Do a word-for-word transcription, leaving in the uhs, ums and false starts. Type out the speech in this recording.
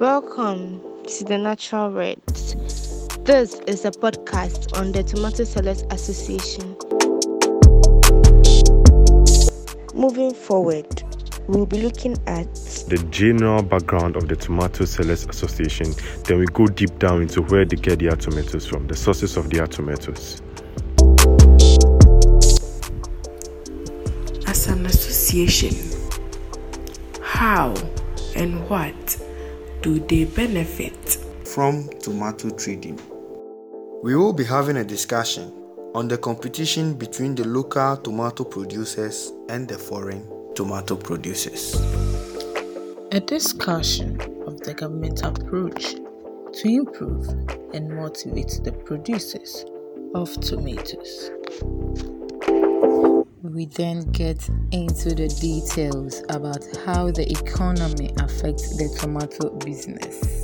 Welcome to The Natural Reds. This is a podcast on the Tomato Sellers Association. Moving forward, we'll be looking at the general background of the Tomato Sellers Association. Then we go deep down into where they get their tomatoes from, the sources of their tomatoes. As an association, how and what do they benefit from tomato trading? We will be having a discussion on the competition between the local tomato producers and the foreign tomato producers. A discussion of the government approach to improve and motivate the producers of tomatoes. We then get into the details about how the economy affects the tomato business.